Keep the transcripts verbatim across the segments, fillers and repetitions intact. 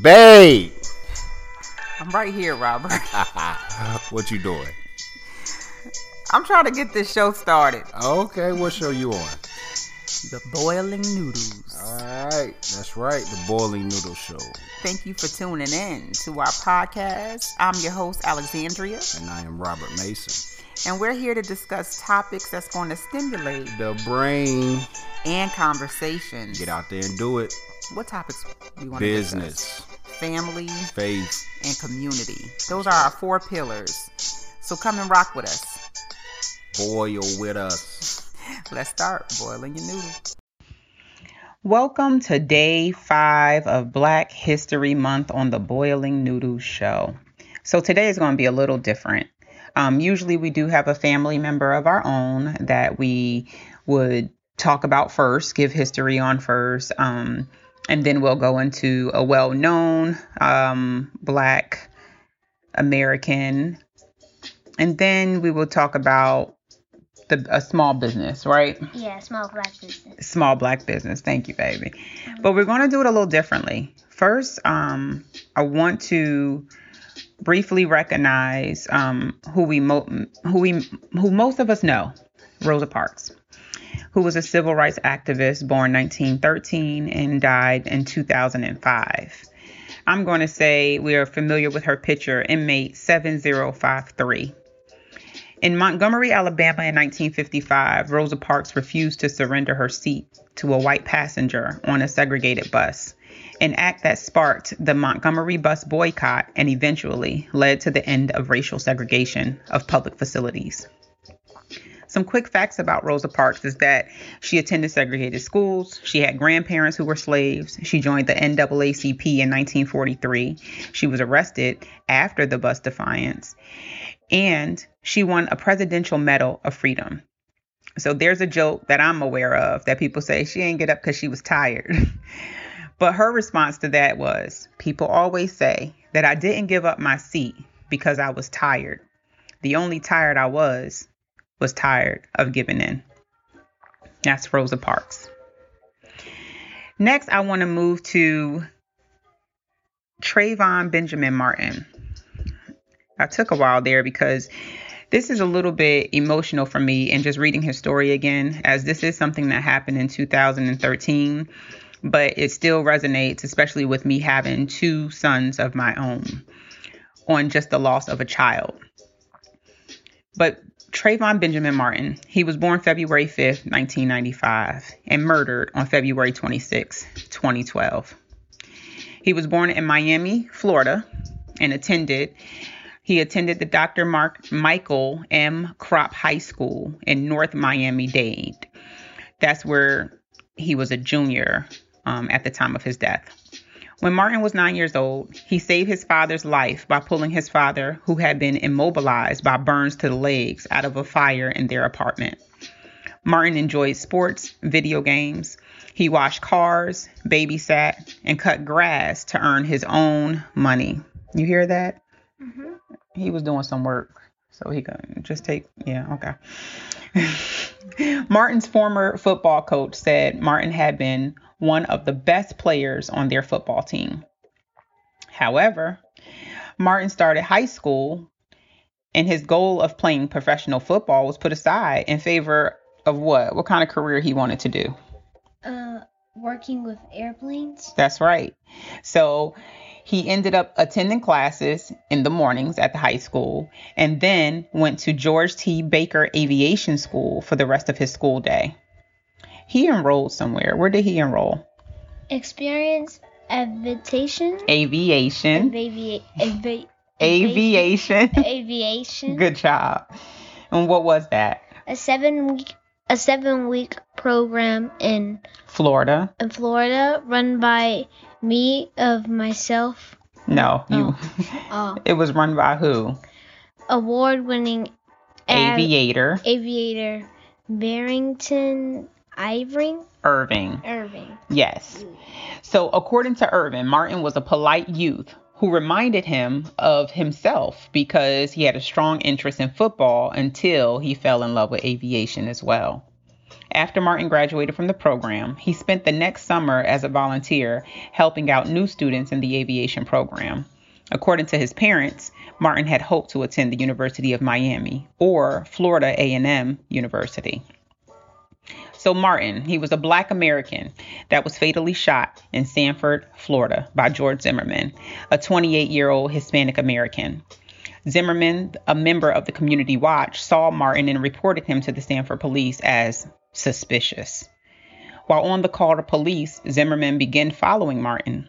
Babe. I'm right here, Robert. What you doing? I'm trying to get this show started. Okay, what show you on? The Boiling Noodles. Alright, that's right, the Boiling Noodle Show. Thank you for tuning in to our podcast. I'm your host, Alexandria. And I am Robert Mason. And we're here to discuss topics that's going to stimulate the brain and conversation. Get out there and do it. What topics do you want Business. To discuss? Family, faith, and community. Those are our four pillars. So come and rock with us. Boil with us. Let's start boiling your noodles. Welcome to day five of Black History Month on the Boiling Noodles Show. So today is going to be a little different. Um, usually we do have a family member of our own that we would talk about first, give history on first. Um, And then we'll go into a well-known um, Black American. And then we will talk about the, a small business, right? Yeah, small Black business. Small Black business. Thank you, baby. Mm-hmm. But we're going to do it a little differently. First, um, I want to briefly recognize um, who we mo- who we who most of us know, Rosa Parks, who was a civil rights activist born nineteen thirteen and died in two thousand five. I'm going to say we are familiar with her picture, inmate seven zero five three. In Montgomery, Alabama in nineteen fifty-five, Rosa Parks refused to surrender her seat to a white passenger on a segregated bus, an act that sparked the Montgomery bus boycott and eventually led to the end of racial segregation of public facilities. Some quick facts about Rosa Parks is that she attended segregated schools. She had grandparents who were slaves. She joined the N double A C P in nineteen forty-three. She was arrested after the bus defiance, and she won a Presidential Medal of Freedom. So there's a joke that I'm aware of that people say she ain't get up because she was tired. But her response to that was, people always say that I didn't give up my seat because I was tired. The only tired I was was tired of giving in. That's Rosa Parks. Next, I want to move to Trayvon Benjamin Martin. I took a while there because this is a little bit emotional for me and just reading his story again, as this is something that happened in two thousand thirteen, but it still resonates, especially with me having two sons of my own, on just the loss of a child. But Trayvon Benjamin Martin, he was born February fifth, nineteen ninety-five, and murdered on February twenty-sixth, twenty twelve. He was born in Miami, Florida, and attended, he attended the Doctor Mark Michael M. Krop High School in North Miami-Dade. That's where he was a junior um, at the time of his death. When Martin was nine years old, he saved his father's life by pulling his father, who had been immobilized by burns to the legs, out of a fire in their apartment. Martin enjoyed sports, video games. He washed cars, babysat, and cut grass to earn his own money. You hear that? Mm-hmm. He was doing some work, so he could just take, yeah, okay. Martin's former football coach said Martin had been one of the best players on their football team. However, Martin started high school and his goal of playing professional football was put aside in favor of what? What kind of career he wanted to do? Uh, working with airplanes. That's right. So he ended up attending classes in the mornings at the high school and then went to George T. Baker Aviation School for the rest of his school day. He enrolled somewhere. Where did he enroll? Experience Avitation. Aviation. Avi- avi- aviation. Aviation. Good job. And what was that? A seven week a seven week program in Florida. In Florida, run by me of myself. No, you. Oh. Oh. It was run by who? Award winning aviator. Av- aviator Barrington. Irving? Irving. Irving. Yes. So according to Irving, Martin was a polite youth who reminded him of himself because he had a strong interest in football until he fell in love with aviation as well. After Martin graduated from the program, he spent the next summer as a volunteer helping out new students in the aviation program. According to his parents, Martin had hoped to attend the University of Miami or Florida A and M University. So Martin, he was a Black American that was fatally shot in Sanford, Florida, by George Zimmerman, a twenty-eight-year-old Hispanic American. Zimmerman, a member of the Community Watch, saw Martin and reported him to the Sanford police as suspicious. While on the call to police, Zimmerman began following Martin.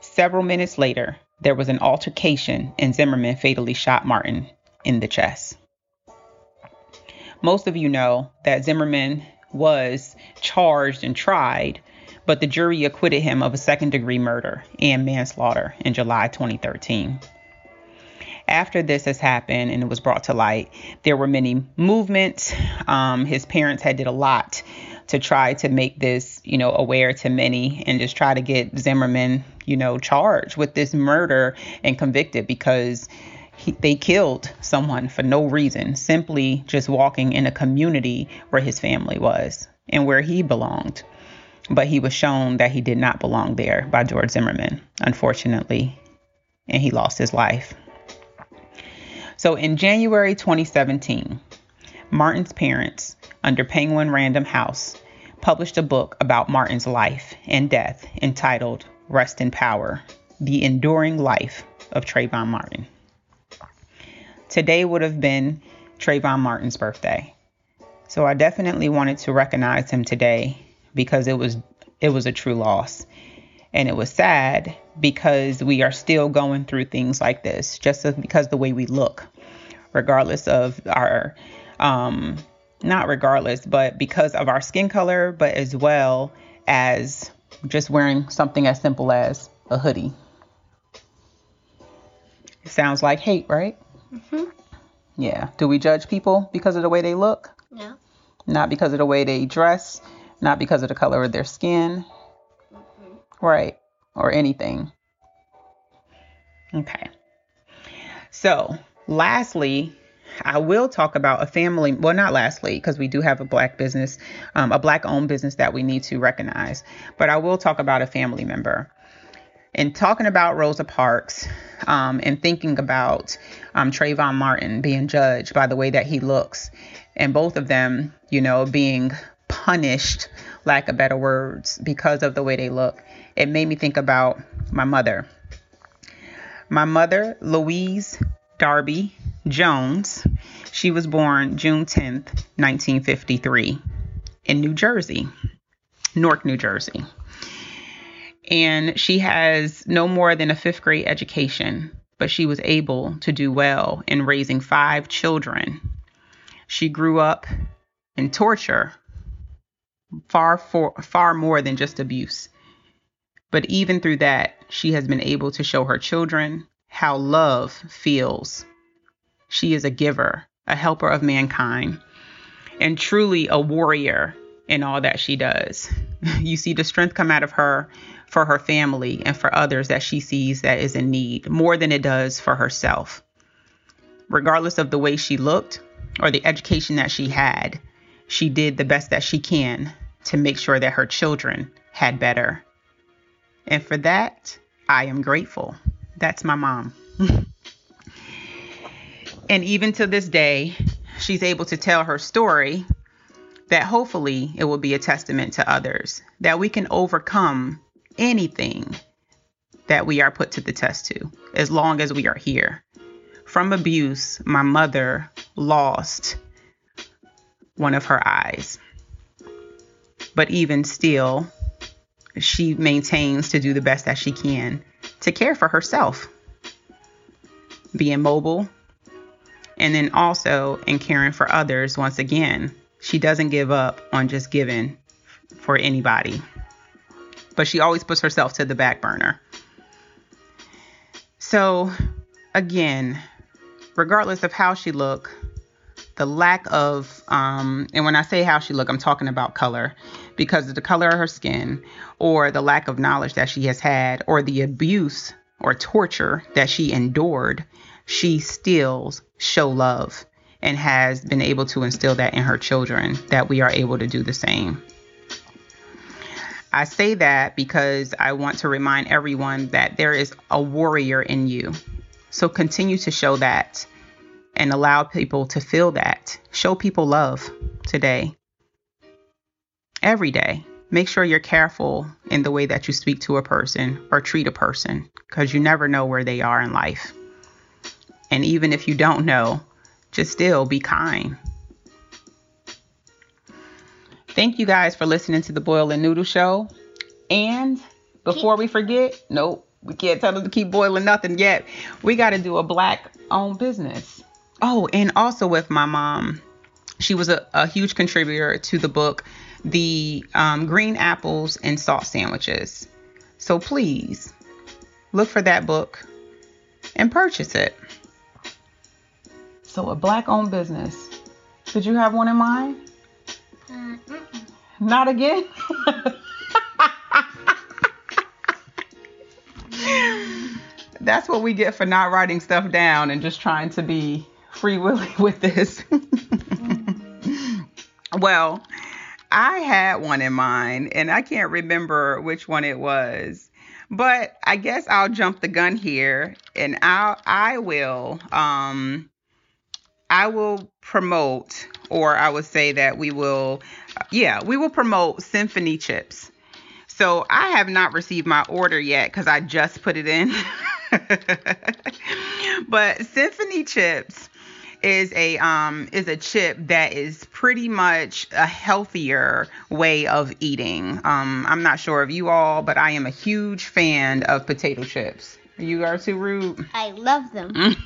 Several minutes later, there was an altercation and Zimmerman fatally shot Martin in the chest. Most of you know that Zimmerman was charged and tried, but the jury acquitted him of a second-degree murder and manslaughter in July twenty thirteen. After this has happened and it was brought to light, there were many movements. Um, his parents had did a lot to try to make this, you know, aware to many and just try to get Zimmerman, you know, charged with this murder and convicted because He, they killed someone for no reason, simply just walking in a community where his family was and where he belonged. But he was shown that he did not belong there by George Zimmerman, unfortunately, and he lost his life. So in January twenty seventeen, Martin's parents, under Penguin Random House, published a book about Martin's life and death entitled Rest in Power: The Enduring Life of Trayvon Martin. Today would have been Trayvon Martin's birthday. So I definitely wanted to recognize him today because it was it was a true loss. And it was sad because we are still going through things like this just because the way we look, regardless of our, um, not regardless, but because of our skin color, but as well as just wearing something as simple as a hoodie. It sounds like hate, right? Mm-hmm. Yeah. Do we judge people because of the way they look? No. Not because of the way they dress, not because of the color of their skin. Mm-hmm. Right. Or anything. Okay. So lastly, I will talk about a family. Well, not lastly, because we do have a black business, um, a black owned business that we need to recognize. But I will talk about a family member. And talking about Rosa Parks um, and thinking about um, Trayvon Martin being judged by the way that he looks and both of them, you know, being punished, lack of better words, because of the way they look. It made me think about my mother. My mother, Louise Darby Jones, she was born June tenth, nineteen fifty-three in New Jersey, Newark, New Jersey. And she has no more than a fifth grade education, but she was able to do well in raising five children. She grew up in torture, far, for, far more than just abuse. But even through that, she has been able to show her children how love feels. She is a giver, a helper of mankind, and truly a warrior in all that she does. You see the strength come out of her for her family and for others that she sees that is in need more than it does for herself. Regardless of the way she looked or the education that she had, she did the best that she can to make sure that her children had better. And for that, I am grateful. That's my mom. And even to this day, she's able to tell her story that hopefully it will be a testament to others that we can overcome anything that we are put to the test to, as long as we are here. From abuse, my mother lost one of her eyes. But even still, she maintains to do the best that she can to care for herself, being mobile, and then also in caring for others once again. She doesn't give up on just giving for anybody, but she always puts herself to the back burner. So again, regardless of how she look, the lack of, um, and when I say how she look, I'm talking about color, because of the color of her skin or the lack of knowledge that she has had or the abuse or torture that she endured, she still show love and has been able to instill that in her children, that we are able to do the same. I say that because I want to remind everyone that there is a warrior in you. So continue to show that and allow people to feel that. Show people love today. Every day. Make sure you're careful in the way that you speak to a person or treat a person, because you never know where they are in life. And even if you don't know, just still be kind. Thank you guys for listening to the Boil and Noodle Show. And before we forget, nope, we can't tell them to keep boiling nothing yet. We got to do a black owned business. Oh, and also with my mom, she was a, a huge contributor to the book, The um, Green Apples and Salt Sandwiches. So please look for that book and purchase it. So a black owned business. Did you have one in mind? Mm-mm. Not again? That's what we get for not writing stuff down and just trying to be free willy with this. Well, I had one in mind and I can't remember which one it was. But I guess I'll jump the gun here and I'll, I will, um, I will promote, or I would say that we will, yeah, we will promote Symphony Chips. So I have not received my order yet because I just put it in. But Symphony Chips is a um is a chip that is pretty much a healthier way of eating. Um, I'm not sure of you all, but I am a huge fan of potato chips. You are too, Rude. I love them.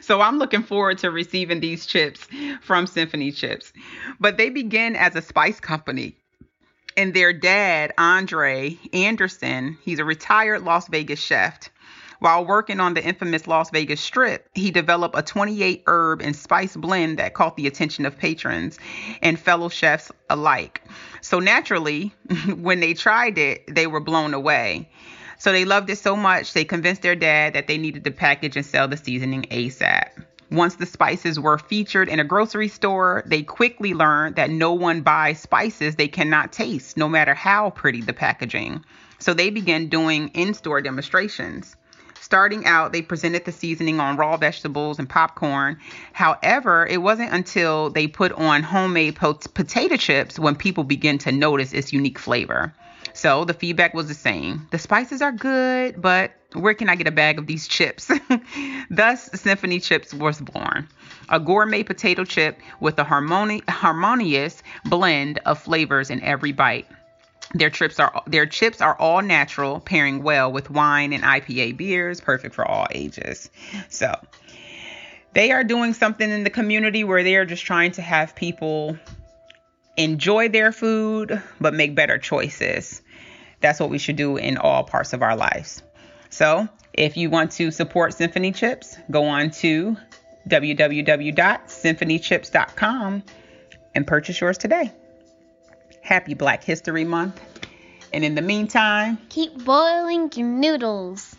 So I'm looking forward to receiving these chips from Symphony Chips. But they begin as a spice company. And their dad, Andre Anderson, he's a retired Las Vegas chef. While working on the infamous Las Vegas Strip, he developed a twenty-eight herb and spice blend that caught the attention of patrons and fellow chefs alike. So naturally, when they tried it, they were blown away. So they loved it so much, they convinced their dad that they needed to package and sell the seasoning ASAP. Once the spices were featured in a grocery store, they quickly learned that no one buys spices they cannot taste, no matter how pretty the packaging. So they began doing in-store demonstrations. Starting out, they presented the seasoning on raw vegetables and popcorn. However, it wasn't until they put on homemade pot- potato chips when people began to notice its unique flavor. So the feedback was the same. The spices are good, but where can I get a bag of these chips? Thus, Symphony Chips was born. A gourmet potato chip with a harmoni- harmonious blend of flavors in every bite. Their chips are their chips are all natural, pairing well with wine and I P A beers, perfect for all ages. So they are doing something in the community where they are just trying to have people enjoy their food, but make better choices. That's what we should do in all parts of our lives. So if you want to support Symphony Chips, go on to w w w dot symphony chips dot com and purchase yours today. Happy Black History Month. And in the meantime, keep boiling your noodles.